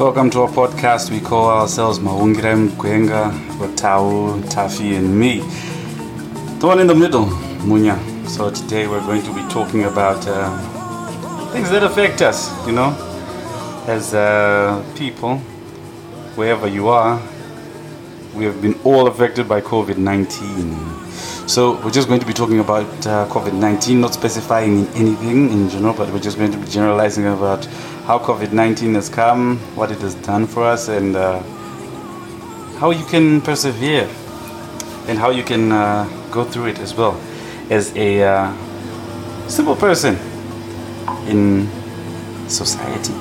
Welcome to our podcast. We call ourselves Mahungirem, Kuyenga, Watau, Tafi, and me. The one in the middle, Munya. So today we're going to be talking about things that affect us, you know, as people, wherever you are. We have been all affected by COVID 19. So we're just going to be talking about COVID 19, not specifying anything in general, but we're just going to be generalizing about how COVID 19 has come, what it has done for us, and how you can persevere and how you can go through it as well as a simple person in society.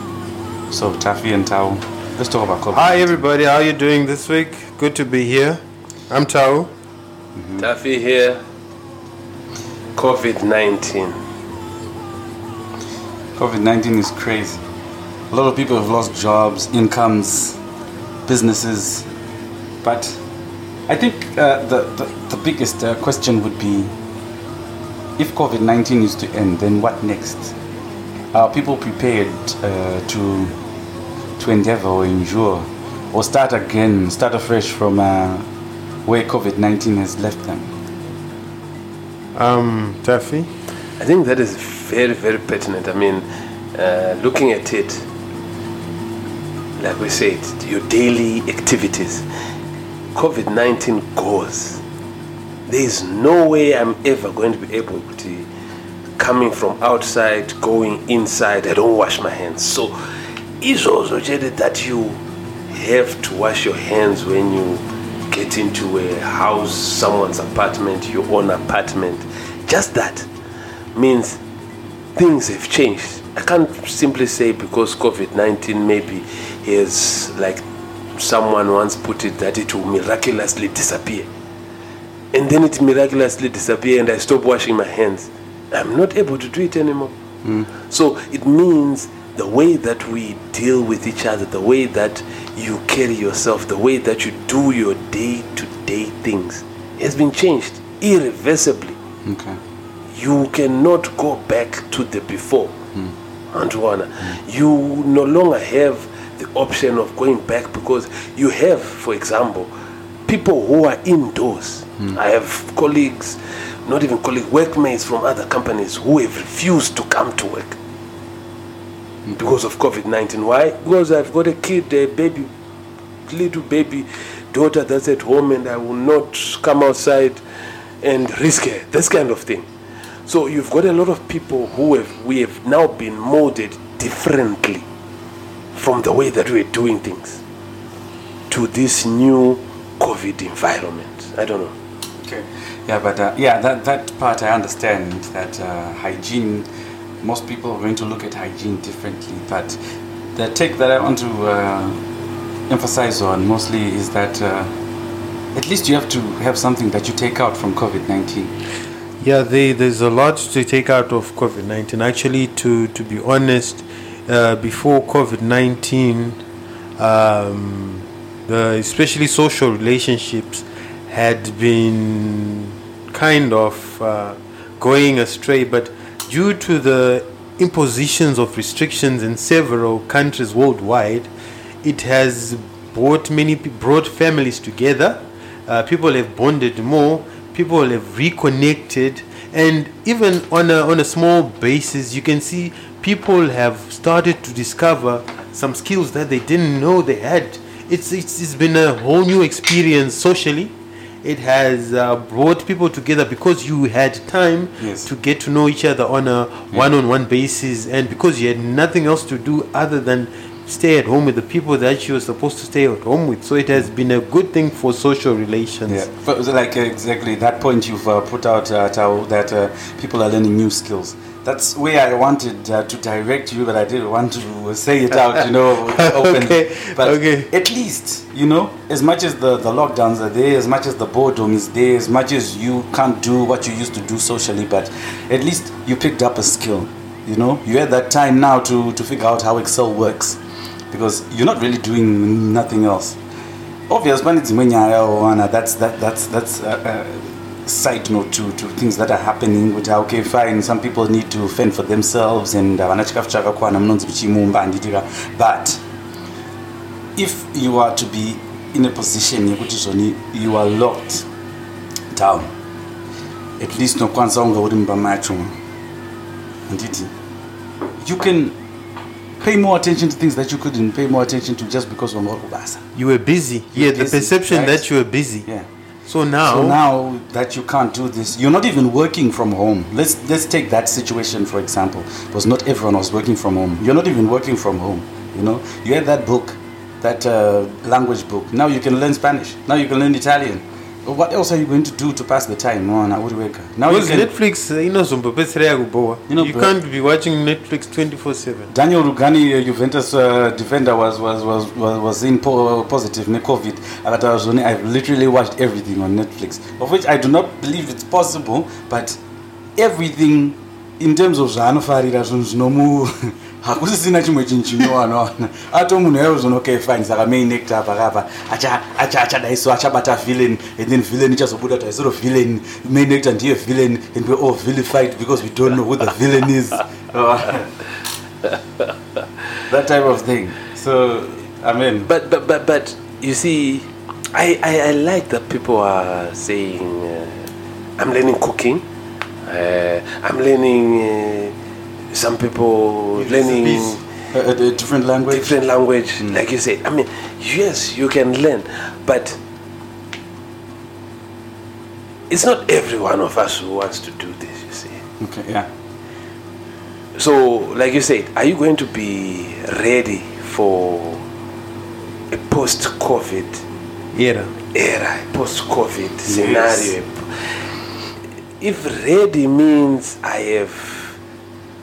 So Tafi and Tau, let's talk about COVID. Hi everybody, how are you doing this week? Good to be here. I'm Tau. Mm-hmm. Tafi here. COVID-19 is crazy. A lot of people have lost jobs, incomes, businesses. But I think the biggest question would be, if COVID-19 is to end, then what next? Are people prepared to endeavor or endure or start again, start afresh from where COVID-19 has left them? Tafi? I think that is very, very pertinent. I mean, looking at it, like we said, your daily activities, COVID-19 goes. There is no way I'm ever going to be able to, coming from outside, going inside, I don't wash my hands. So it's also that you have to wash your hands when you get into a house, someone's apartment, your own apartment. Just that means things have changed. I can't simply say because COVID-19 maybe is, like someone once put it, that it will miraculously disappear. And then it miraculously disappears and I stop washing my hands. I'm not able to do it anymore. So it means the way that we deal with each other, the way that you carry yourself, the way that you do your day-to-day things has been changed irreversibly. Okay. You cannot go back to the before, Antoine. You no longer have the option of going back because you have, for example, people who are indoors. I have colleagues, not even colleagues, workmates from other companies who have refused to come to work because of COVID-19. Why? Because I've got a kid, a baby, little baby daughter that's at home and I will not come outside and risk her, this kind of thing. So you've got a lot of people who have, we have now been molded differently from the way that we're doing things to this new COVID environment. I don't know. Okay. Yeah, but that part I understand, that hygiene. Most people are going to look at hygiene differently, but the take that I want to emphasize on mostly is that at least you have to have something that you take out from COVID-19. Yeah, there's a lot to take out of COVID-19. Actually, to be honest, before COVID-19, especially social relationships had been kind of going astray, but due to the impositions of restrictions in several countries worldwide, it has brought families together. People have bonded more. People have reconnected, and even on a small basis, you can see people have started to discover some skills that they didn't know they had. It's been a whole new experience socially. It has brought people together because you had time to get to know each other on a one-on-one basis, and because you had nothing else to do other than stay at home with the people that you were supposed to stay at home with. So it has been a good thing for social relations. Yeah, but like exactly that point you've put out, that people are learning new skills. That's where I wanted to direct you, but I didn't want to say it out, you know, openly. But at least, you know, as much as the lockdowns are there, as much as the boredom is there, as much as you can't do what you used to do socially, but at least you picked up a skill, you know. You had that time now to figure out how Excel works because you're not really doing nothing else. Obviously, when it's that's side note to things that are happening, which are okay, fine. Some people need to fend for themselves, and but if you are to be in a position you are locked down, at least nokwanza ungarimba macho, and you can pay more attention to things that you couldn't pay more attention to just because of Mokubasa. You were busy. The perception, right? That you were busy. Yeah. So now that you can't do this, you're not even working from home. Let's take that situation for example, because not everyone was working from home. You're not even working from home. You had that book, that language book. Now you can learn Spanish. Now you can learn Italian. But what else are you going to do to pass the time? Now you can... Netflix, you can't be watching Netflix 24/7. Daniel Rugani, Juventus defender, was in positive in COVID. I've literally watched everything on Netflix, of which I do not believe it's possible. But everything in terms of Zanofari, there's no more. villain, and we're all vilified because we don't know who the villain is. That type of thing. So, I mean. But you see, I like that people are saying, I'm learning cooking, I'm learning... some people learning a different language. Like you said. I mean, yes, you can learn, but it's not every one of us who wants to do this, you see. Okay, yeah. So, like you said, are you going to be ready for a post-COVID era, post-COVID scenario? If ready means I have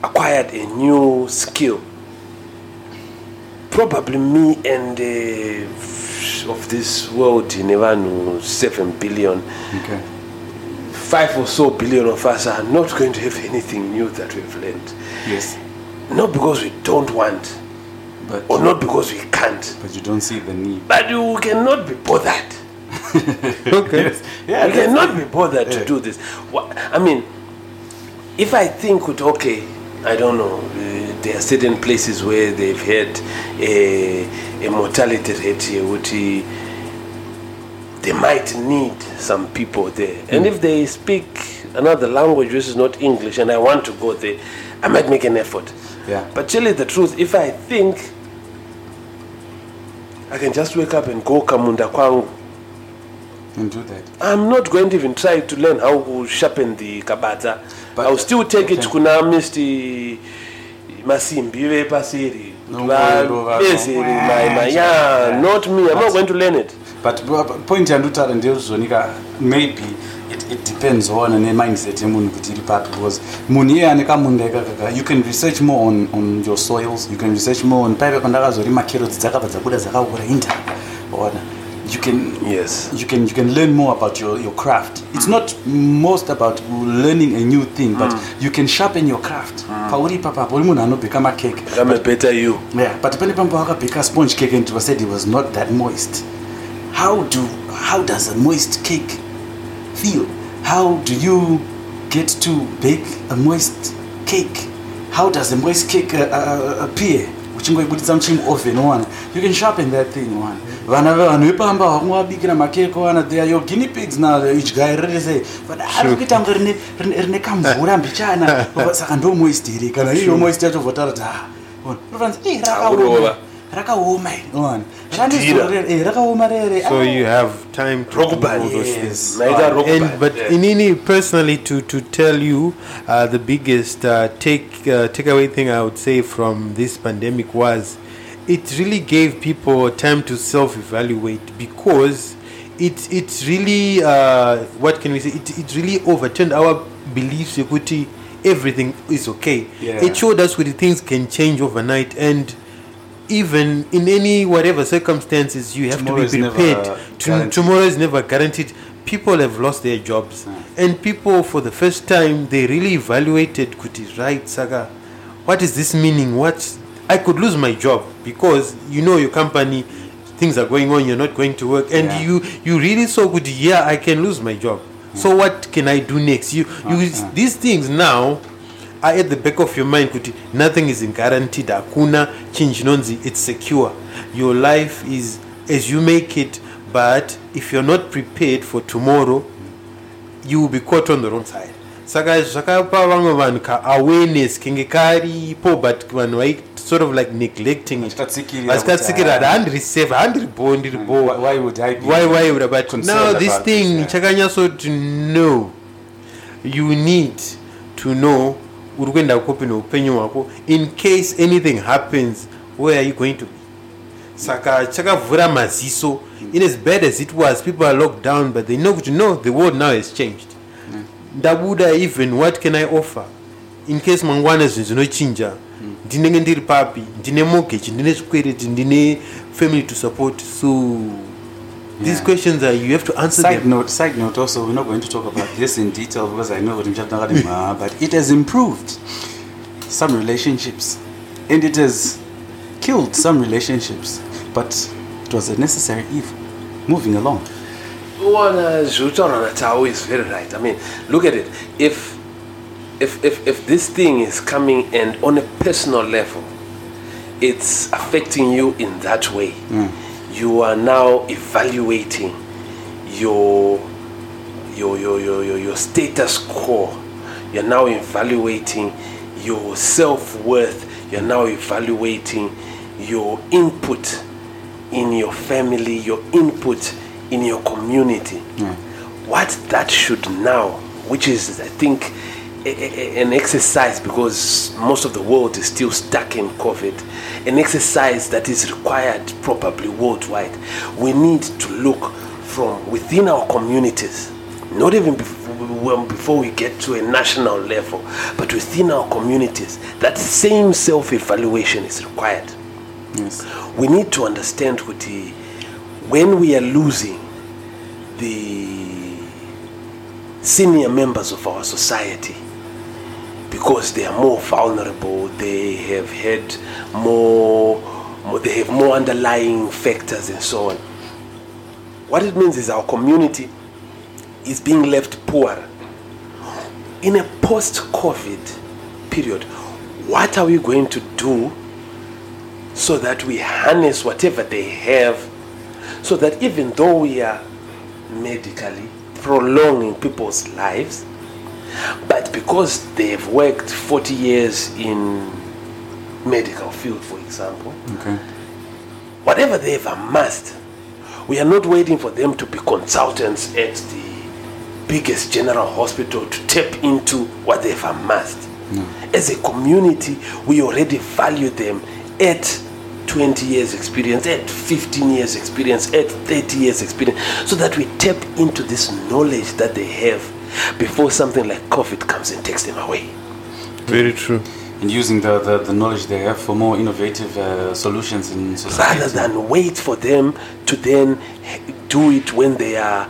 acquired a new skill, probably me and of this world, you never know, 7 billion, okay, 5 or so billion of us are not going to have anything new that we've learned. Yes, not because we don't want, but or not because we can't, but you don't see the need, but you cannot be bothered. Okay, yes. Yeah, you cannot be bothered to do this. I mean, if I think with I don't know, there are certain places where they've had a mortality rate here, which they might need some people there. And if they speak another language which is not English and I want to go there, I might make an effort. Yeah. But tell you the truth, if I think I can just wake up and go Kamunda Kwangu and do that, I'm not going to even try to learn how to sharpen the kabata. But I'll still take it to Kunamisti Masimbi Pasiri. Not me. I'm not going to learn it. But point and Lutar and Deus, maybe it depends on the mindset because you can research more on your soils, you can research more on Pipe Kondagas or Makero Zakabazakuda. You can learn more about your craft. It's not most about learning a new thing, but you can sharpen your craft. Pauri papa, become a cake. I'm a better you. Yeah, but Penipampa pick a sponge cake and said it was not that moist. How does a moist cake feel? How do you get to bake a moist cake? How does a moist cake appear? You can sharpen that thing one. They are your guinea pigs now. Each guy really say, but I don't get so you have time to do those things. And, but Inini, personally, to tell you, the biggest takeaway thing I would say from this pandemic was it really gave people time to self-evaluate because it's really what can we say? It really overturned our beliefs. Everything is okay. Yeah. It showed us where things can change overnight, and even in any whatever circumstances, you have to be prepared. Tomorrow is never guaranteed. People have lost their jobs, and people for the first time they really evaluated. What is this meaning? I could lose my job because your company, things are going on, you're not going to work, and you really so good. Yeah, I can lose my job. So what can I do next? These things now are at the back of your mind. Nothing is guaranteed. Hakuna chinji nonzi, it's secure. Your life is as you make it, but if you're not prepared for tomorrow, you will be caught on the wrong side. Saka zvakapa vamwe vanhu ka awareness kinge karipo, but vanhu vai sort of like neglecting it. Vasikatsikira handiri why would I but now this thing chakanyaso to know. You need to know uri kuenda kupi neupenyu hwako, in case anything happens, where are you going to be? Saka chakavhura maziso. In as bad as it was, people are locked down, but they know to know the world now has changed. Ndabuda even what can I offer? In case mangwana zvinochinja, ndinenge ndiri papi, ndine mortgage, ndine security, ndine family to support. So these questions are, you have to answer them. Side note also, we're not going to talk about this in detail because I know what I'm talking about, but it has improved some relationships and it has killed some relationships, but it was a necessary evil. Moving along. Tau is very right. I mean, look at it. If this thing is coming and on a personal level, it's affecting you in that way. You are now evaluating your status quo. You're now evaluating your self-worth. You're now evaluating your input in your family, your input in your community. What that should now, which is, I think, an exercise, because most of the world is still stuck in COVID, an exercise that is required probably worldwide. We need to look from within our communities, not even before we get to a national level, but within our communities, that same self-evaluation is required. Yes. We need to understand when we are losing the senior members of our society because they are more vulnerable, they have had more, they have more underlying factors and so on. What it means is our community is being left poor. In a post-COVID period, what are we going to do so that we harness whatever they have, so that even though we are medically prolonging people's lives, but because they've worked 40 years in medical field, for example, whatever they've amassed, we are not waiting for them to be consultants at the biggest general hospital to tap into what they've amassed. As a community, we already value them at 20 years experience, at 15 years experience, at 30 years experience, so that we tap into this knowledge that they have before something like COVID comes and takes them away. Very true. And using the knowledge they have for more innovative solutions in society. Rather than wait for them to then do it when they are,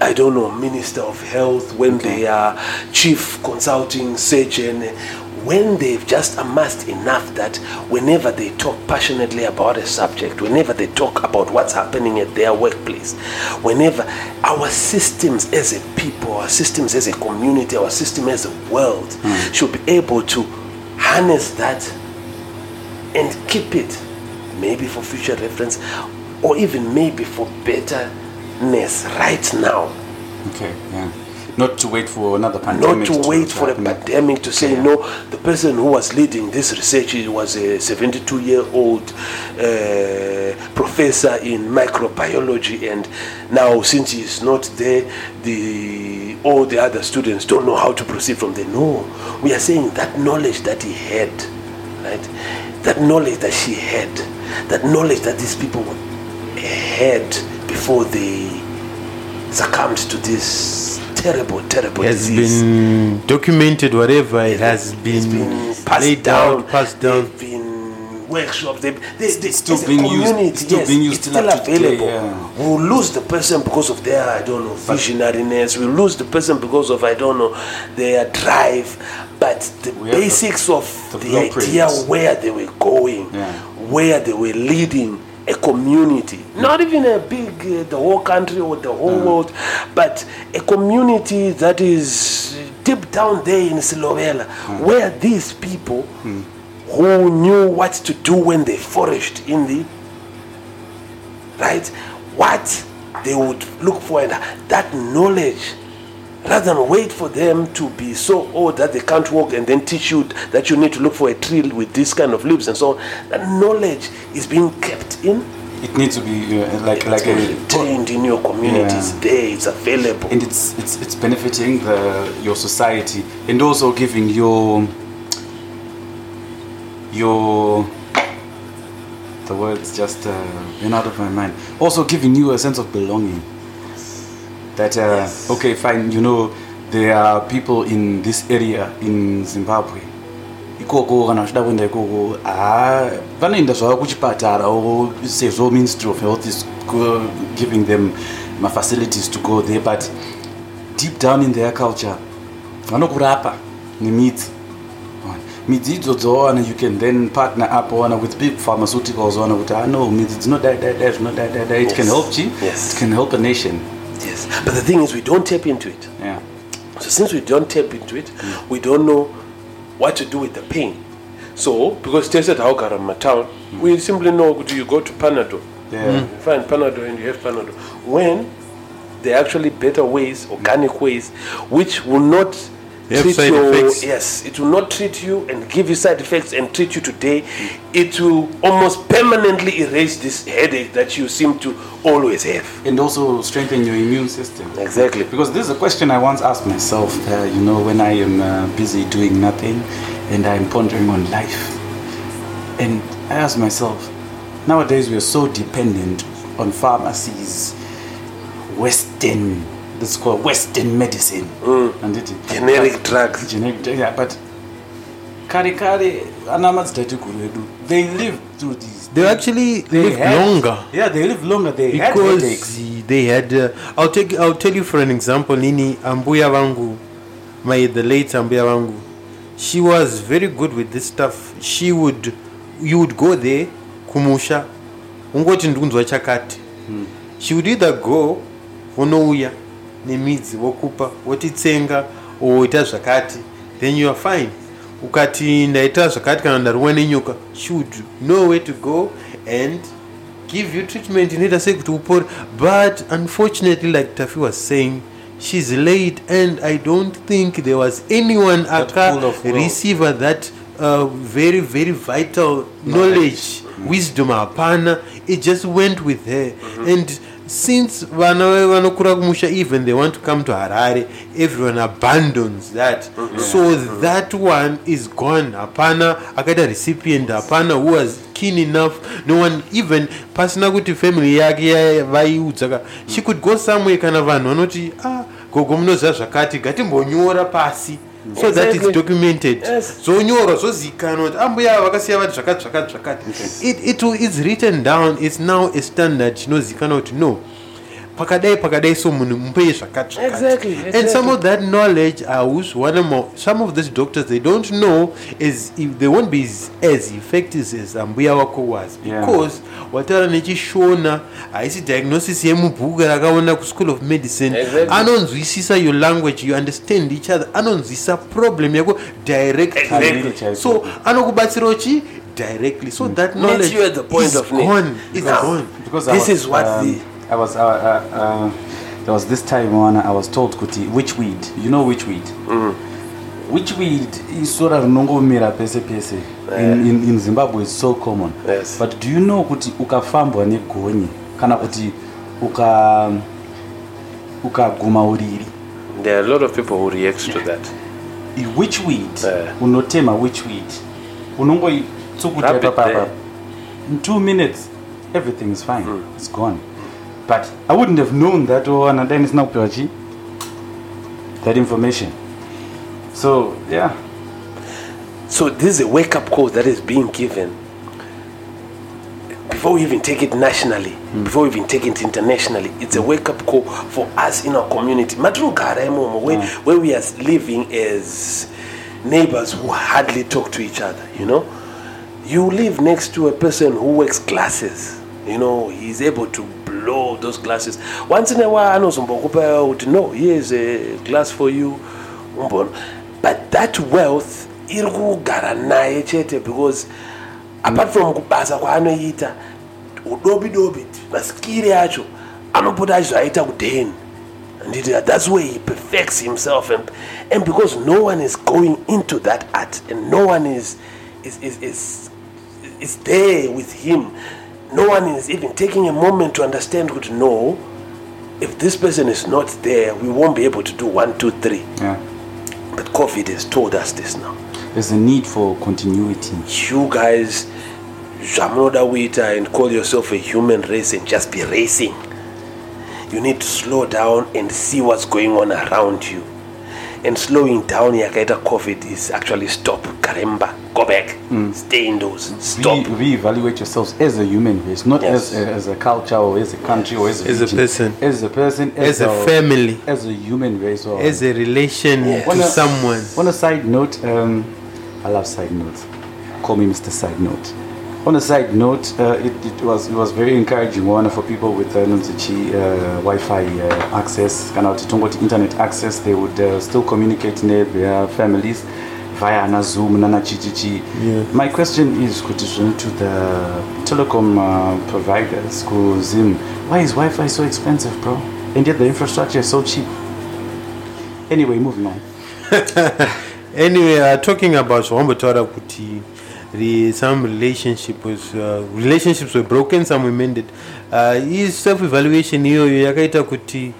I don't know, Minister of Health, when they are Chief Consulting Surgeon, when they've just amassed enough that whenever they talk passionately about a subject, whenever they talk about what's happening at their workplace, whenever our systems as a people, our systems as a community, our system as a world should be able to harness that and keep it, maybe for future reference, or even maybe for betterness right now. Not to wait for another pandemic. Not to wait for a pandemic to say, no, the person who was leading this research was a 72-year-old professor in microbiology, and now since he's not there, all the other students don't know how to proceed from there. No, we are saying that knowledge that he had, right? That knowledge that she had, that knowledge that these people had before they succumbed to this terrible disease. Has been documented, whatever it has been passed down. They've been workshops. It's still being used. It's still available. We'll lose the person because of their, I don't know, visionariness. We'll lose the person because of, I don't know, their drive. But the basics of the idea where they were going, where they were leading a community, not even a big, the whole country or the whole world, but a community that is deep down there in Silobela, where these people who knew what to do when they foraged in the right? What they would look for, and that knowledge, rather than wait for them to be so old that they can't walk and then teach you that you need to look for a tree with this kind of leaves and so on. That knowledge is being kept in. It needs to be retained in your communities. Yeah. There, it's available, and it's benefiting your society, and also giving your the words just been out of my mind. Also giving you a sense of belonging. That okay, fine. You know, there are people in this area in Zimbabwe. Ministry of Health is giving them my facilities to go there, but deep down in their culture, you can then partner up with big pharmaceuticals. No, it's not that. It can help you. Yes. It can help a nation. Yes, but the thing is, we don't tap into it. Yeah. So since we don't tap into it, we don't know what to do with the pain. So, because they said, how can I town? We simply know, do you go to Panadol? Yeah. Mm. Find Panadol and you have Panadol. When there are actually better ways, organic ways, which will not treat side effects. Yes, it will not treat you and give you side effects and treat you today. It will almost permanently erase this headache that you seem to always have. And also strengthen your immune system. Exactly. Because this is a question I once asked myself, you know, when I am busy doing nothing, and I'm pondering on life. And I ask myself, nowadays we are so dependent on pharmacies, Western, this is called Western medicine. Mm. And drugs. Generic drugs, yeah, but they live through these. They actually live longer. Yeah, they live longer. They because they had, I'll tell you for an example, Nini Ambuya Wangu, the late Ambuya Wangu. She was very good with this stuff. You would go there, kumusha, ungoti ndunzwa chakati. She would either go, onouya, nemidzi, wokupa, wotitsenga, or ita zvakati. Then you are fine. Ukati ndaita zvakati kana ndaruwa nenyoka. She would know where to go and give you treatment in ita sekuti upore. But unfortunately, like Tafi was saying, she's late, and I don't think there was anyone receiver that very, very vital knowledge, wisdom, apana. It just went with her. Mm-hmm. And since even they want to come to Harare, everyone abandons that. Mm-hmm. So that one is gone. Apana, akada recipient, apana who was keen enough. No one, even personal good family, she could go somewhere, kind of, pasi. So that is documented. Yes. So it's written down. It's now a standard. You know, zikanot no. Exactly. And some of that knowledge, some of these doctors, they don't know, is if they won't be as effective as Ambuya Wako was, because whatever nechi shona, I see diagnosis yemu buga ragaona ku school of medicine. Anonzwisisa your language, you understand each other. Anonzwisa problem yako directly. So anokubatsirochi directly. So that knowledge you at the point of gone. It's gone. Because this is what I was there was this time when I was told kuti witchweed, you know witchweed. Mm-hmm. Witchweed is sort of nongomera pese in Zimbabwe, it's so common. Yes. But do you know kuti ukafamba negonye kana kuti ukaguma uriri? There are a lot of people who react to that. Witchweed, unotema witchweed. Unongoi tsukuta papa. In 2 minutes everything is fine. Mm. It's gone. But I wouldn't have known that, and then it's not PG, that information. So, yeah. So this is a wake-up call that is being given before we even take it nationally, before we even take it internationally. It's a wake-up call for us in our community. Where we are living as neighbors who hardly talk to each other, you know. You live next to a person who works glasses, you know, he's able to blow those glasses. Once in a while, I know somebody would know, here's a glass for you. But that wealth, because apart from udobidobiti masikiri acho anopota achizoaita kudheni. And that's where he perfects himself, and because no one is going into that art, and no one is there with him, no one is even taking a moment to understand what, no, if this person is not there, we won't be able to do 1, 2, 3. Yeah. But COVID has told us this now. There's a need for continuity. You guys, Jamoda Wita, and call yourself a human race and just be racing. You need to slow down and see what's going on around you. And slowing down, Yakaita COVID is actually stop. Karemba, go back, stay indoors, stop. Reevaluate yourselves as a human race, not as a culture or as a country or as a person, as a family, as a human race, or as a relation to someone. On a side note, I love side notes. Call me Mr. Side Note. On a side note, it was very encouraging for people with Wi-Fi access, internet access. They would still communicate with their families via Zoom, Nana Chichichi. My question is to the telecom providers, Zim, why is Wi-Fi so expensive, bro? And yet the infrastructure is so cheap. Anyway, moving on. Talking about Swambatora Kuti. Some relationships were broken, some were mended. His self-evaluation, yakaita kuti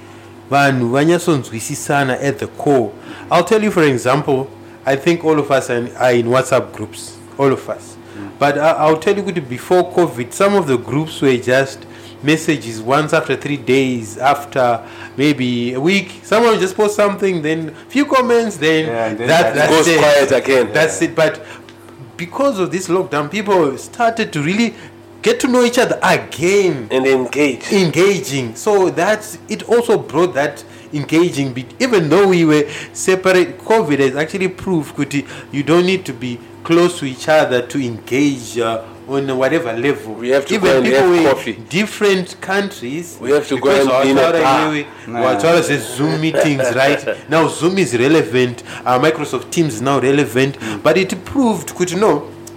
vanhu vanyasonzwisisana at the core. I'll tell you, for example, I think all of us are in WhatsApp groups, all of us. But I'll tell you, before COVID, some of the groups were just messages once after 3 days, after maybe a week. Someone will just post something, then few comments, then that goes it. Quiet again. That's it. But because of this lockdown, people started to really get to know each other again and engaging. So that's it. Also brought that engaging bit. Even though we were separate, COVID has actually proved kuti you don't need to be close to each other to engage on whatever level. We have to even go and people have coffee. Different countries. We have to go and dinner. Watau says Zoom meetings, right? Now Zoom is relevant. Microsoft Teams is now relevant. But it proved,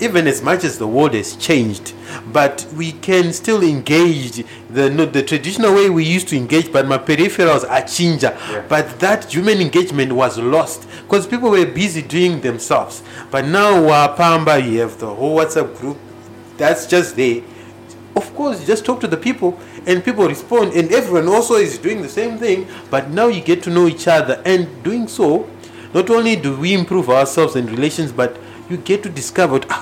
even as much as the world has changed, but we can still engage the traditional way we used to engage, but my peripherals are changed. Yeah. But that human engagement was lost because people were busy doing themselves. But now Wapamba, you have the whole WhatsApp group. That's just there. Of course, you just talk to the people and people respond, and everyone also is doing the same thing, but now you get to know each other, and doing so, not only do we improve ourselves and relations, but you get to discover I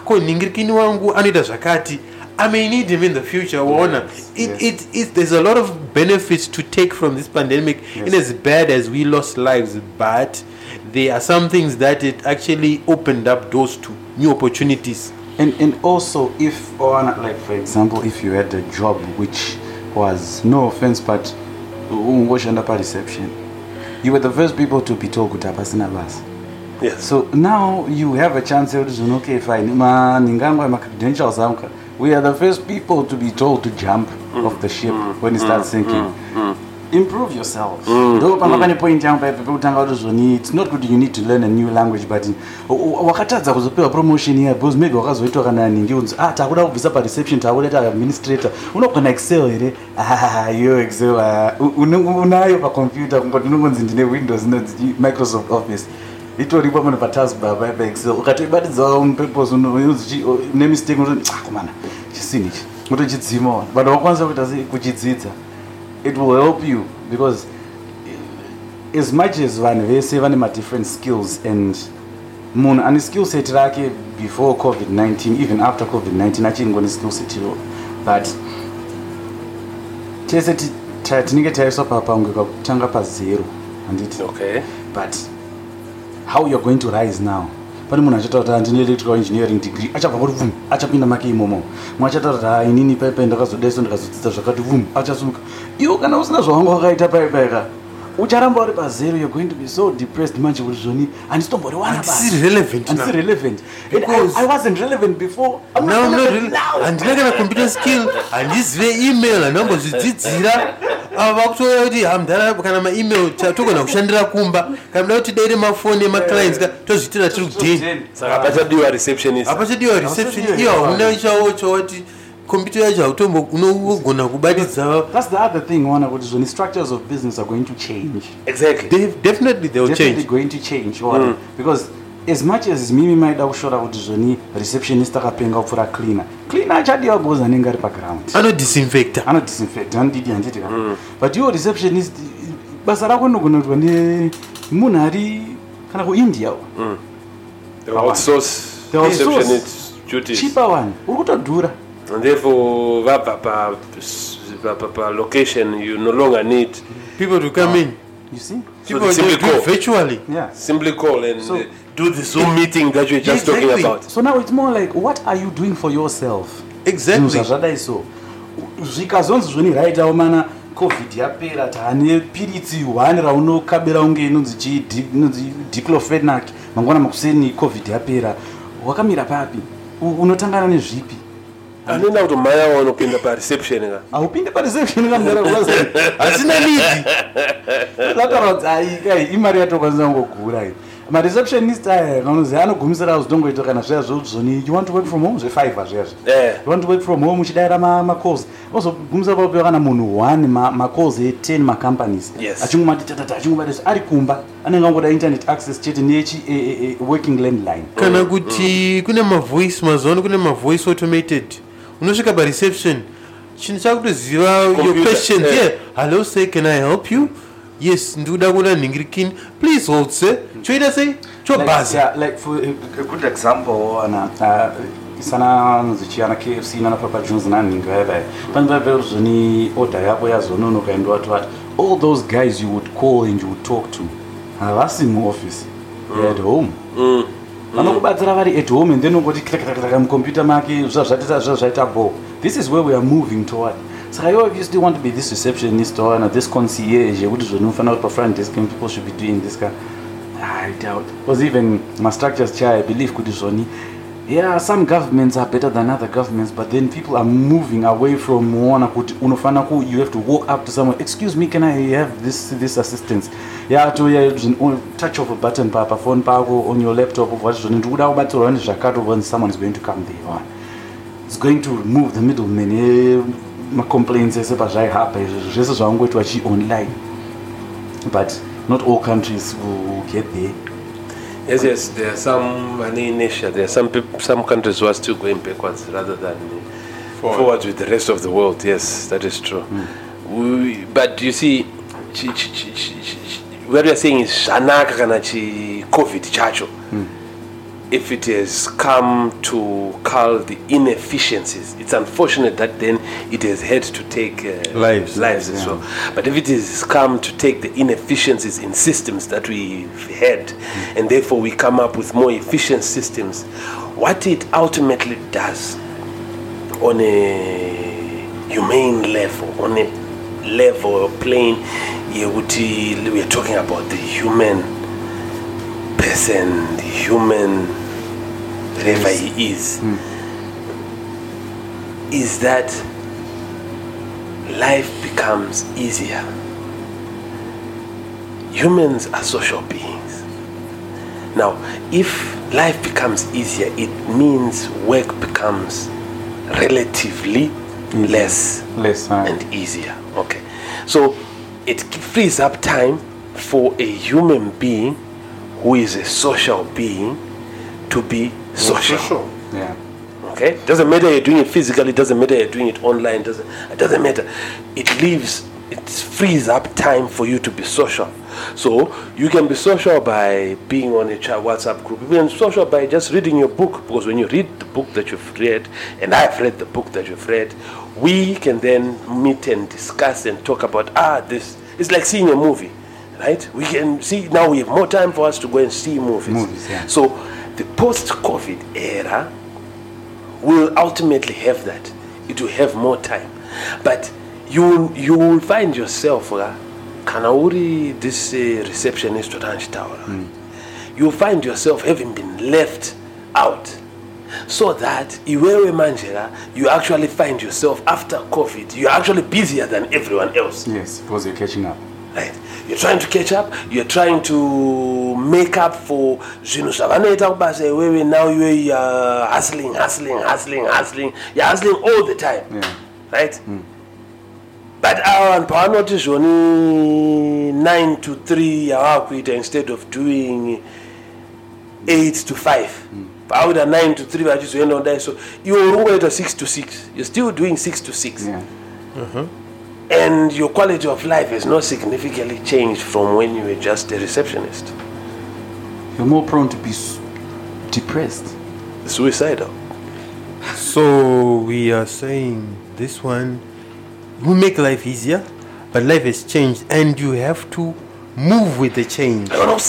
may need him in the future. There's a lot of benefits to take from this pandemic. Yes. And as bad as we lost lives, but there are some things that it actually opened up doors to, new opportunities. And also, for example, if you had a job which was, no offense, but reception, you were the first people to be told kutapasina basa. Yes. So now you have a chance to say, okay, fine. We are the first people to be told to jump off the ship when it starts sinking. Improve yourselves. It's not good you need to learn a new language, but wakatadza kuzopewa promotion here because maybe wakazoitwa nani ngiunzi takuda kubvisa pa reception takuleta administrator unogona excel here yo excel unayo pa computer kungoti unonzi ndine windows ndine Microsoft Office itori pamwe pa taskbar pa excel ukatoibatidza umpurpose unonzi ne mistake unonzi kumana chisini mutochidzima but wakwanza kuita kuchidzidza. It will help you because as much as one they say one of different skills and the skill set rake before COVID-19, even after COVID-19, I think one skill set you but tese tinenge taiso papa ungekutanga pa zero and it okay, but how you're going to rise now. But munhu achataura ndine electrical engineering degree achabva kuti vum achapinda make imomo mwachataura hai inini paipai ndakazodeso ndakazodzidza zvakati vum achasuka iwo kana usina zvawanga wakaita paipaika ucharamba uri pazero you're going to be so depressed manje kuti zvoni handisitombo riwana basi I'm still relevant because I wasn't relevant before. I'm not relevant now. Andina kana computer skill handizive email handambozvidzidzira avakutoya kuti hamdara kana maemail togona kushandira kumba kana muda kuti daire mafoni emaclients tozvitira tiri kudhini saka apachadiwa receptionist iwa huna chawo chawati computer yacho utombo unogona kubatiza. That's the other thing one about is when the structures of business are going to change. Exactly. They're definitely going to change. Mm. Because as much as mimi maida kushora kuti zvoni receptionist akapenga kupfura cleaner achadiagoza nenga ari paground ano disinfector anditi but your receptionist basa rako nogona kuti ne munhu ari kana ku India they outsource receptionist duties cheaper one uri kutodhura and therefore va pa location you no longer need people to come in. You see people simply call virtually and so, do the Zoom meeting that you're just talking about. So now it's more like, what are you doing for yourself? Exactly. So, zvikazonzi zvoni raita omana COVID yapera tane piriti 1 rauno kabera unge inonzi diclofenac mangwana makuseni COVID yapera wakamira papi unotangana nezvipi anena kuti maya wano pinda pa reception nga aupinde pa reception nga mara kwazi asina need lakaradzai imari yatokwanza ngogura iyi. My receptionist, I don't know. You want to work from home? It's 5 hours. Yeah. You want to work from home? Which data ma calls? Also, Gumzaba Berana Munuan, ma calls 10 ma companies. Yes. Achumba, Arikumba, and then I internet access to a working landline. Can I go to my voice, Mazon, my voice automated? Unoshika by reception. Chinchak to zero your patient. Yeah. Hello, sir, can I help you? Yes, nduda kuna ningirikin. Please hold, sir. Trader say, "Chobazi." Yeah, like for a good example, sana nzichiana KFC na Papa John's na ningweva. Panda bells ni order ya boya zono no kaendo watu. All those guys you would call and you would talk to. Hawasi mu office. They're at home. Anokubatira vari at home and then ungoti kaka computer maki uzazata bo. This is where we are moving toward. So I obviously want to be this receptionist or this concierge. What is the new final front desk? People should be doing this guy. I doubt. Because even my structures, chair, I believe could be. Yeah, some governments are better than other governments, but then people are moving away from one. You have to walk up to someone. Excuse me, can I have this assistance? Yeah, to touch of a button, papa phone, on your laptop, or when someone is going to come there. It's going to remove the middleman. My complaints is about I happen just I'm going to achieve online, but not all countries will get there. Yes, there are some in Asia, there are some countries who are still going backwards rather than forward with the rest of the world. Yes, that is true. But you see, what we are saying is COVID chacho. If it has come to cull the inefficiencies, it's unfortunate that then it has had to take lives as well. But if it has come to take the inefficiencies in systems that we've had, and therefore we come up with more efficient systems, what it ultimately does on a humane level, on a level or plane, we are talking about the human person, the human, whatever he is that life becomes easier. Humans are social beings. Now, if life becomes easier, it means work becomes relatively less and easier. Okay. So it frees up time for a human being who is a social being to be social. Yeah. Okay? Doesn't matter you're doing it physically, doesn't matter you're doing it online, it doesn't matter. It frees up time for you to be social. So you can be social by being on a WhatsApp group. You can be social by just reading your book, because when you read the book that you've read, and I've read the book that you've read, we can then meet and discuss and talk about this. It's like seeing a movie. Right? We can see now we have more time for us to go and see movies. Yeah. So the post-COVID era will ultimately have that. It will have more time. But you will find yourself, Kanauri, this receptionist at Anji Tower, you'll find yourself having been left out. So that Iwewe Manjera, you actually find yourself after COVID, you're actually busier than everyone else. Yes, because you're catching up. Right? You're trying to catch up. You're trying to make up for Zinusavanay Taubase. Where now you are hustling. You're hustling all the time. Yeah. Right? Mm. But our power notice only 9 to 3 hour instead of doing 8 to 5. I would have 9 to 3, but just end on that. So you're over to 6 to 6. You're still doing 6 to 6. Yeah. Mm-hmm. And your quality of life has not significantly changed from when you were just a receptionist. You're more prone to be depressed. Suicidal. So we are saying this one will make life easier, but life has changed and you have to move with the change. Otherwise,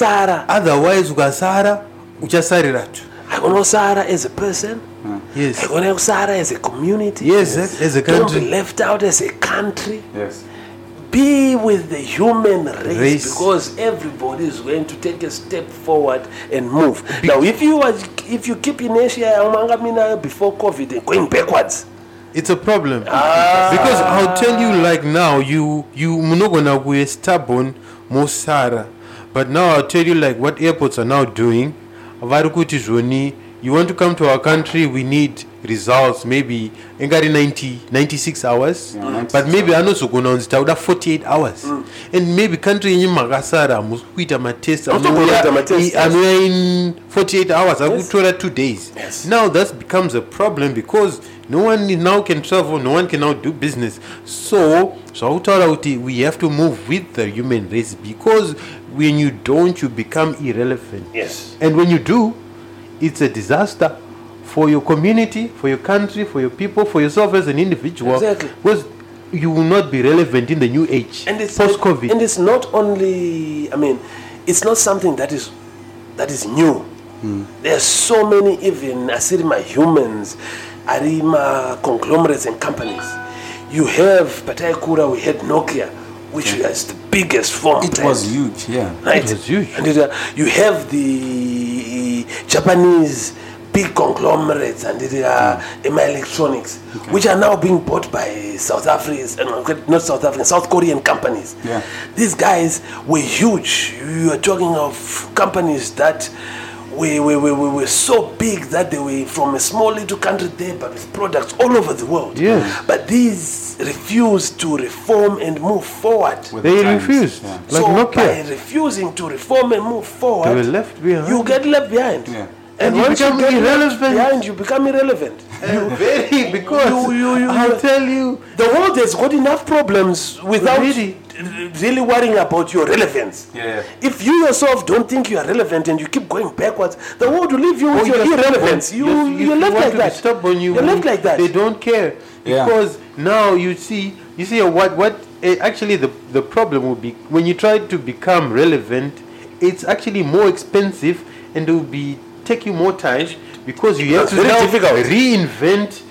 Sarah as a person. Yes. Sarah as a community. Yes, yes. As a country. Don't be left out as a country. Yes. Be with the human race. Because everybody is going to take a step forward and move. Now, if you keep inertia before COVID and going backwards, it's a problem. Because I'll tell you, like now, you not gonna be stubborn, Mosara. But now I'll tell you, like what airports are now doing. You want to come to our country, we need results, maybe 96 hours, yeah, but maybe I'm also going to start 48 hours. Mm. And maybe country in Magasara, I'm in 48 hours, I will travel 2 days. Yes. Now that becomes a problem because no one now can travel, no one can now do business. So we have to move with the human race because when you don't, you become irrelevant. Yes. And when you do, it's a disaster for your community, for your country, for your people, for yourself as an individual. Exactly. Because you will not be relevant in the new age, post-COVID. And it's not only, it's not something that is new. Mm. There are so many, even Asirima humans, Arima conglomerates and companies. You have Pataikura, we had Nokia, which was the biggest form. It was huge, yeah. Right? It was huge. And you have the Japanese big conglomerates and there are MI Electronics, which are now being bought by South Korean companies. Yeah. These guys were huge. You are talking of companies that were so big that they were from a small little country there, but with products all over the world. Yes. But these refused to reform and move forward. They refused. Yeah. So like Nokia. By refusing to reform and move forward, they were left behind. You get left behind. Yeah. And you become irrelevant. Because I tell you, the world has got enough problems without really worrying about your relevance. Yeah. If you yourself don't think you are relevant and you keep going backwards, the world will leave you with your irrelevance. You're left like that. You're left like that. They don't care because now you see what actually the problem will be when you try to become relevant. It's actually more expensive and it will be. Take you more time because you have to now reinvent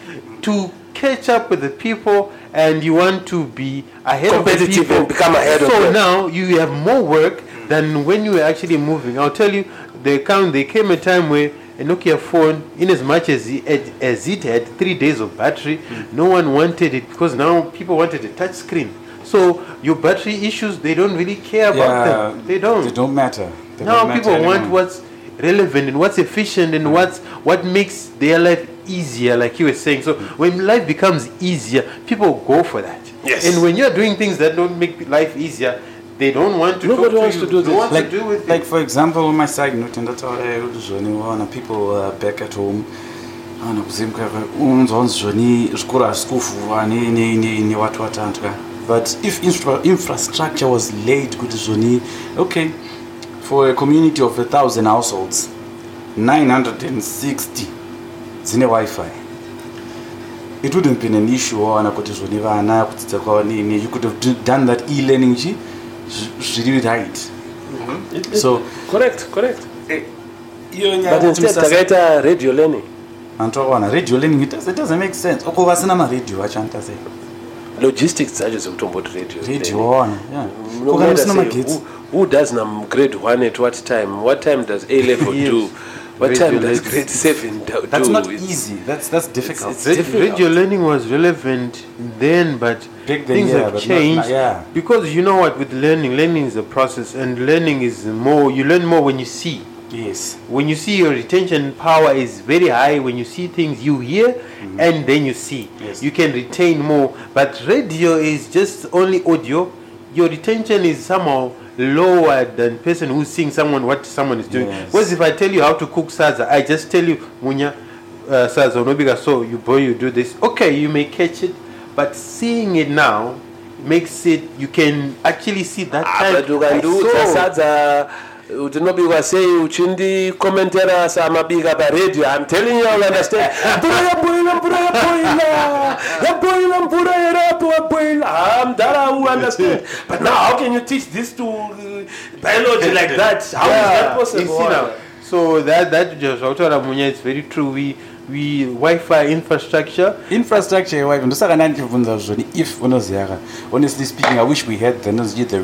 to catch up with the people, and you want to be ahead of the people and become ahead of them. So now you have more work than when you were actually moving. I'll tell you, there came a time where a Nokia phone, in as much as it had 3 days of battery, no one wanted it because now people wanted a touch screen. So your battery issues, they don't really care about them. They don't matter. Now people want what's relevant and what's efficient and what makes their life easier, like you were saying. So when life becomes easier, people go for that. Yes. And when you're doing things that don't make life easier, they don't want to. Nobody wants to do this. Like for example, my side note, and that's how I would people back at home. But if infrastructure was laid, okay. For a community of 1,000 households, 960 zine Wi-Fi. It wouldn't be an issue. You could have done that e-learning. So correct. But instead, Tagaita radio learning. Radio learning. It doesn't make sense. Logistics such as radio. Who does grade 1 at what time? What time does A level do? What time does grade 7 do? That's not easy. That's difficult. It's difficult. Radio learning was relevant then, but things have changed. Because you know what, with learning is a process, and learning is more, you learn more when you see. Yes. When you see, your retention power is very high. When you see things, you hear, mm-hmm. and then you see. Yes. You can retain more. But radio is just only audio. Your retention is somehow lower than person who's seeing what someone is doing. Yes. Whereas if I tell you how to cook salsa, I just tell you, Munya, salsa, nobiga, so you do this. Okay, you may catch it, but seeing it now makes it, you can actually see that time. But you can do salsa. I'm telling you, I'll understand. But now, how can you teach this to biology like that? How is that possible? So that just it's very true. We Wi-Fi infrastructure. If honestly speaking, I wish we had the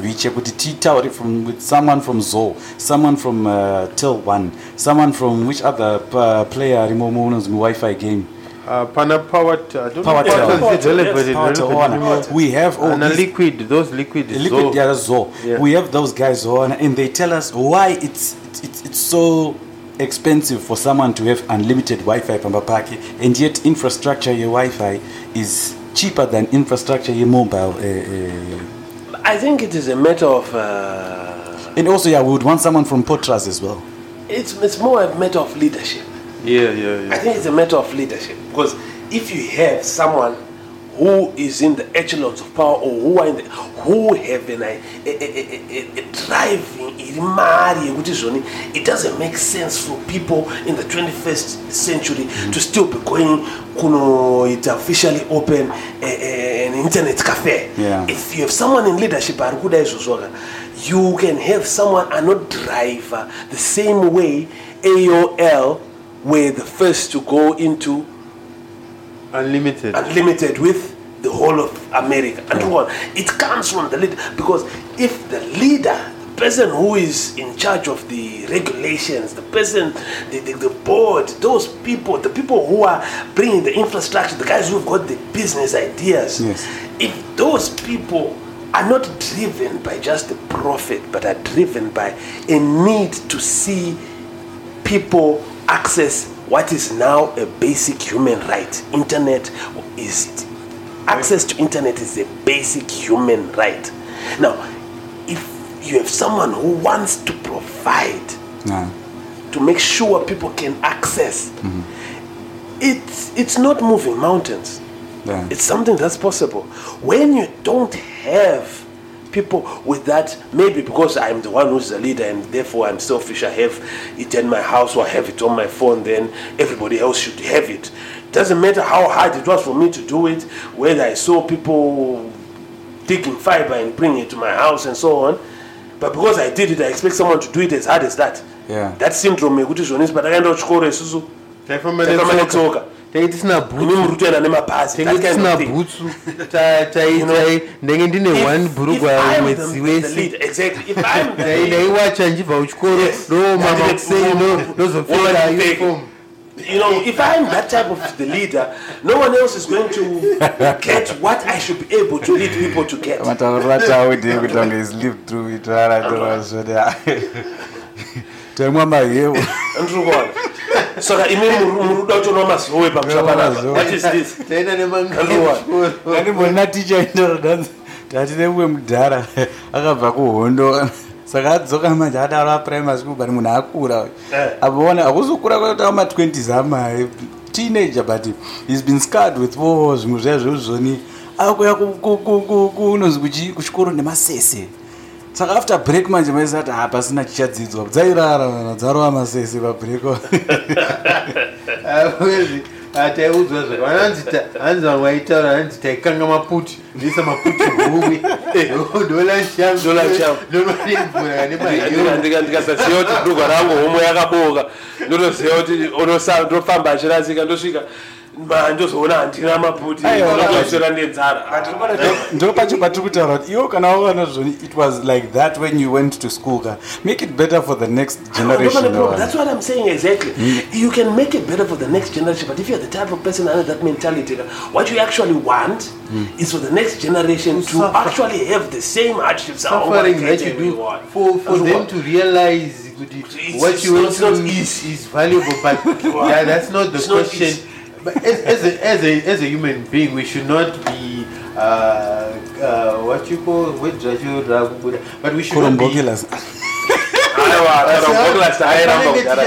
reach with Tau, with someone from Zo, someone from Till One, someone from which other player removes Wi-Fi game. Power. We have all these liquid. Those liquid. Yeah, Zo. Yeah. We have those guys on, and they tell us why it's so expensive for someone to have unlimited Wi-Fi, and yet infrastructure your Wi-Fi is cheaper than infrastructure your mobile. I think it is a matter of, and also we would want someone from Potras as well. It's more a matter of leadership. Yeah. I think it's a matter of leadership, because if you have someone who is in the echelons of power, or who have a driving, it doesn't make sense for people in the 21st century to still be going to officially open an internet cafe. Yeah. If you have someone in leadership, you can have someone and not drive the same way AOL were the first to go into Unlimited with the whole of America. And what? It comes from the leader. Because if the leader, the person who is in charge of the regulations, the person, the board, those people, the people who are bringing the infrastructure, the guys who've got the business ideas, yes. If those people are not driven by just the profit, but are driven by a need to see people access what is now a basic human right. Access to internet is a basic human right. Now, if you have someone who wants to provide to make sure people can access, it's not moving mountains. Yeah. It's something that's possible. When you don't have people with that, maybe because I'm the one who's the leader and therefore I'm selfish, I have it in my house or I have it on my phone, then everybody else should have it. Doesn't matter how hard it was for me to do it, whether I saw people digging fiber and bringing it to my house and so on, but because I did it, I expect someone to do it as hard as that. Yeah. That syndrome, but I cannot score Susu. It's not boots. Exactly. If I'm if I'm that type of the leader, no one else is going to get what I should be able to lead people to get. So that what is this? But he's been scarred with wars, so after break, man, I said, "Pasina chat this up." It was like that when you went to school. Make it better for the next generation. That's what I'm saying exactly. You can make it better for the next generation, but if you're the type of person that has that mentality, what you actually want is for the next generation to actually have the same hardships that you do for them to realize. What you want to do is valuable, but yeah, that's not the question. But as a human being, we should not be what you call with but we should not be. I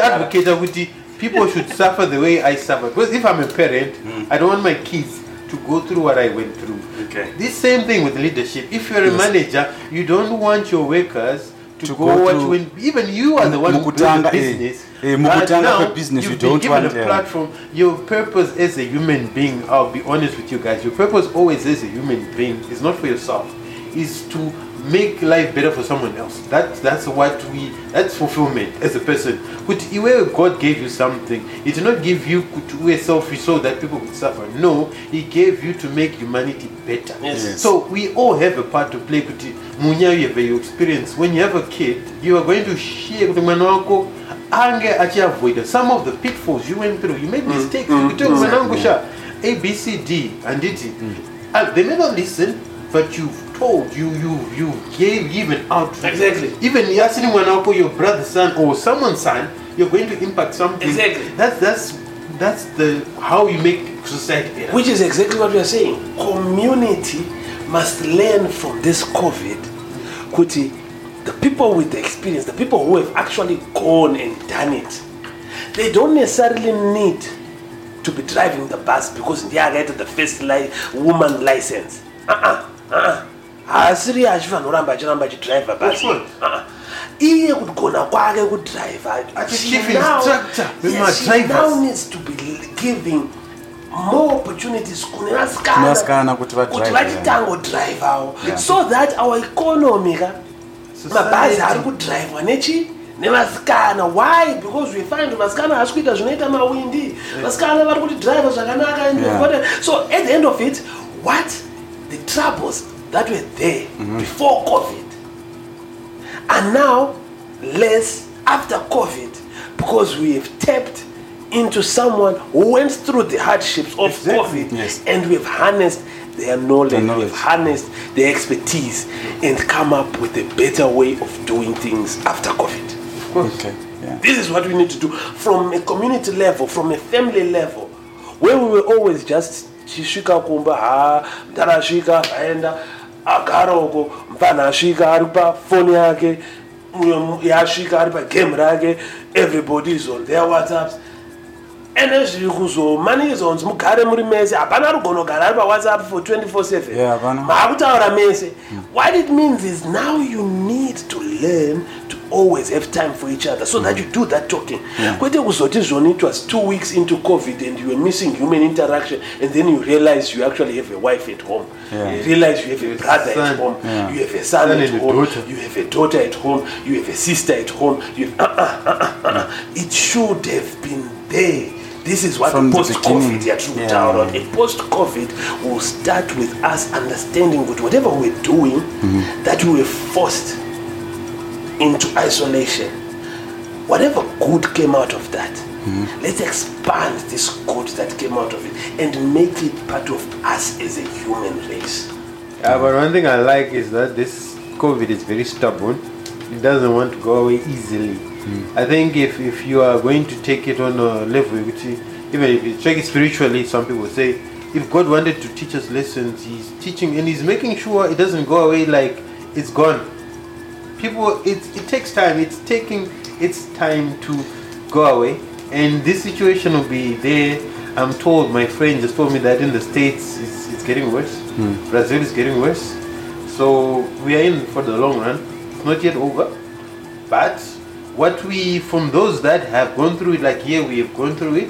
advocate people should suffer the way I suffer. Because if I'm a parent, I don't want my kids to go through what I went through. Okay. This same thing with leadership. If you're a manager, you don't want your workers to go what you win. Even you are the one who does the business. But now, business you've been given a platform. Your purpose as a human being, I'll be honest with you guys, your purpose always as a human being is not for yourself. It's to make life better for someone else. That's fulfillment as a person. But where God gave you something, He did not give you to selfish so that people would suffer. No, He gave you to make humanity better. Yes. So we all have a part to play. Munya, you have your experience. When you have a kid, you are going to share with Manako. Some of the pitfalls you went through, you made mistakes. You took Manangusha, A, B, C, D, and D. They may not listen, but you've told, you gave even out. Exactly. Even Yasini Wanako, your brother's son or someone's son, you're going to impact something. Exactly. That's the how you make society better. Which is exactly what we are saying. Community must learn from this COVID. Kuti, the people with the experience, the people who have actually gone and done it, they don't necessarily need to be driving the bus because they are getting the first woman license. He would go now, would drive. She now needs to be giving more opportunities drive. So that our economy, drive. Why? Because we find Maskana as quick as windy. Maskana drive. So at the end of it, what? The troubles that were there before COVID are now less after COVID because we have tapped into someone who went through the hardships of COVID and we've harnessed their knowledge, we've harnessed their expertise and come up with a better way of doing things after COVID. Of course. Okay. Yeah. This is what we need to do from a community level, from a family level, where we were always just Shishika kumba ha mtana shika aenda akaroko mpana shika aripa phone yake ya shika aripa camera yake everybody is on their WhatsApps and as you go money is on mugare muri mese apana rugonogara aripa WhatsApp for 24/7 makutaura mese. What it means is now you need to learn to always have time for each other so that you do that talking. Whether it was 2 weeks into COVID and you were missing human interaction and then you realize you actually have a wife at home, you realize you have a brother at home, you have a son at home, you have a daughter at home, you have a sister at home, you have it should have been there. This is what post-COVID they are true down on. A post-COVID will start with us understanding with whatever we're doing that we were forced into isolation. Whatever good came out of that, let's expand this good that came out of it and make it part of us as a human race. But one thing I like is that this COVID is very stubborn. It doesn't want to go away easily. I think if you are going to take it on a level, which even if you take it spiritually, some people say, if God wanted to teach us lessons, He's teaching and He's making sure it doesn't go away like it's gone. People, it takes time. It's taking its time to go away, and this situation will be there. I'm told, my friend just told me that in the States it's getting worse. Brazil is getting worse. So we are in for the long run. It's not yet over. But what we, from those that have gone through it, like here we have gone through it,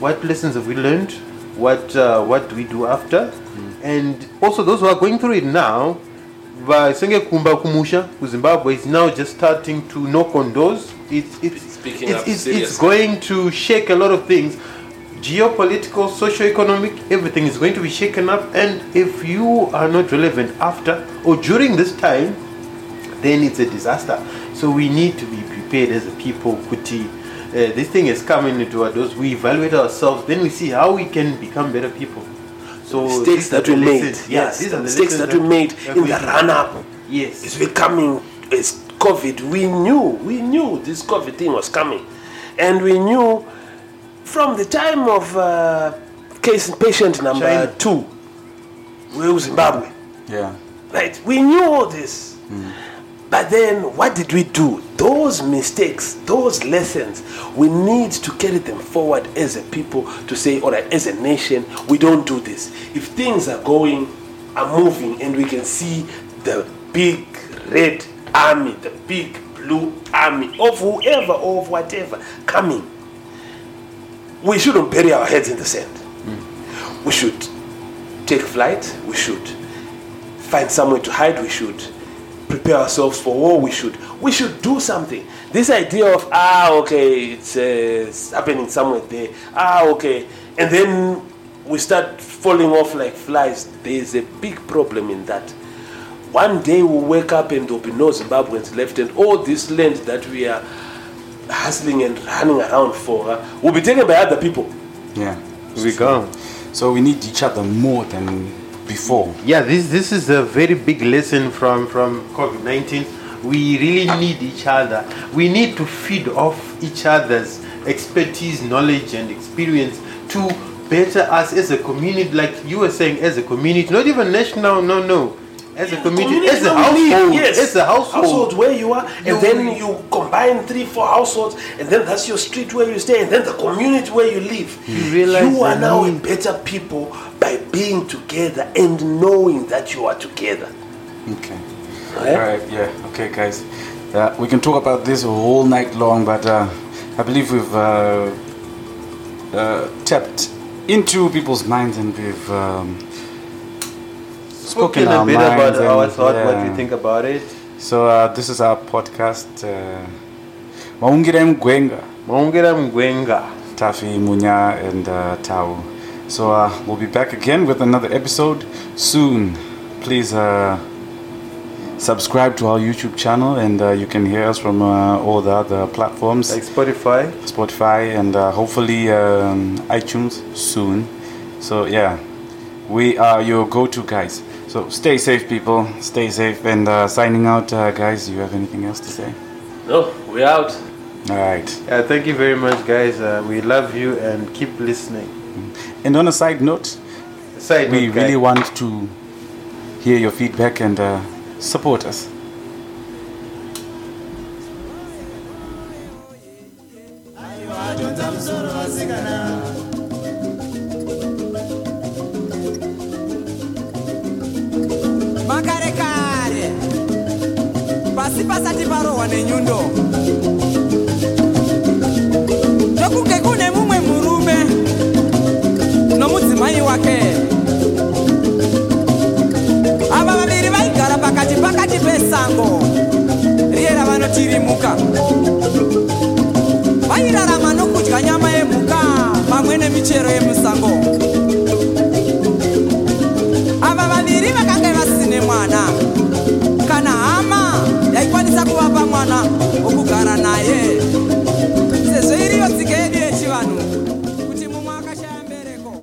what lessons have we learned? What do we do after? And also those who are going through it now, Zimbabwe is now just starting to knock on doors. It's going to shake a lot of things. geopolitical, socio-economic, everything is going to be shaken up, and if you are not relevant after or during this time, then it's a disaster. So we need to be prepared as a people. This thing is coming into our doors. We evaluate ourselves, then we see how we can become better people. So mistakes that we made, in the run-up, yes, it's becoming, it's COVID. We knew this COVID thing was coming, and we knew from the time of patient number China. 2, we were Zimbabwe. Yeah, right. We knew all this. Mm. But then what did we do? Those mistakes, those lessons, we need to carry them forward as a people to say, all right, as a nation, we don't do this. If things are moving, and we can see the big red army, the big blue army of whoever or of whatever coming, we shouldn't bury our heads in the sand. Mm. We should take flight. We should find somewhere to hide. We should prepare ourselves for war. We should do something. This idea of it's happening somewhere there, and then we start falling off like flies. There's a big problem in that. One day we'll wake up and there'll be no Zimbabweans left, and all this land that we are hustling and running around for will be taken by other people. Yeah, we go. So we need each other more than before. Yeah, this is a very big lesson from COVID-19. We really need each other. We need to feed off each other's expertise, knowledge, and experience to better us as a community. Like you were saying, as a community, not even national, no. As a community, as a household, yes. As a household where you are, and then you combine 3-4 households, and then that's your street where you stay, and then the community where you live. You realize you are now a better people by being together and knowing that you are together. Okay. All right. Yeah. Okay, guys. We can talk about this all night long, but I believe we've tapped into people's minds, and we've spoken a bit about our thought, what we think about it. So this is our podcast. Mahungirem Kuyenga. Mahungirem Kuyenga. Tafi, Munya, and Tau. So we'll be back again with another episode soon. Please subscribe to our YouTube channel, and you can hear us from all the other platforms. Like Spotify, and hopefully iTunes soon. So yeah, we are your go-to guys. So stay safe, people. Stay safe. And signing out, guys, do you have anything else to say? No, we're out. All right. Thank you very much, guys. We love you, and keep listening. And on a side note, really want to hear your feedback, and support us. Pasati parowa nenyundo Nokuke kune mumwe murume nomudzimai wake Ava vaviri vaigara pakati pesango riye ravanotirimuka vairarama nokudya nyama yemhuka pamwe nemichero yemusango.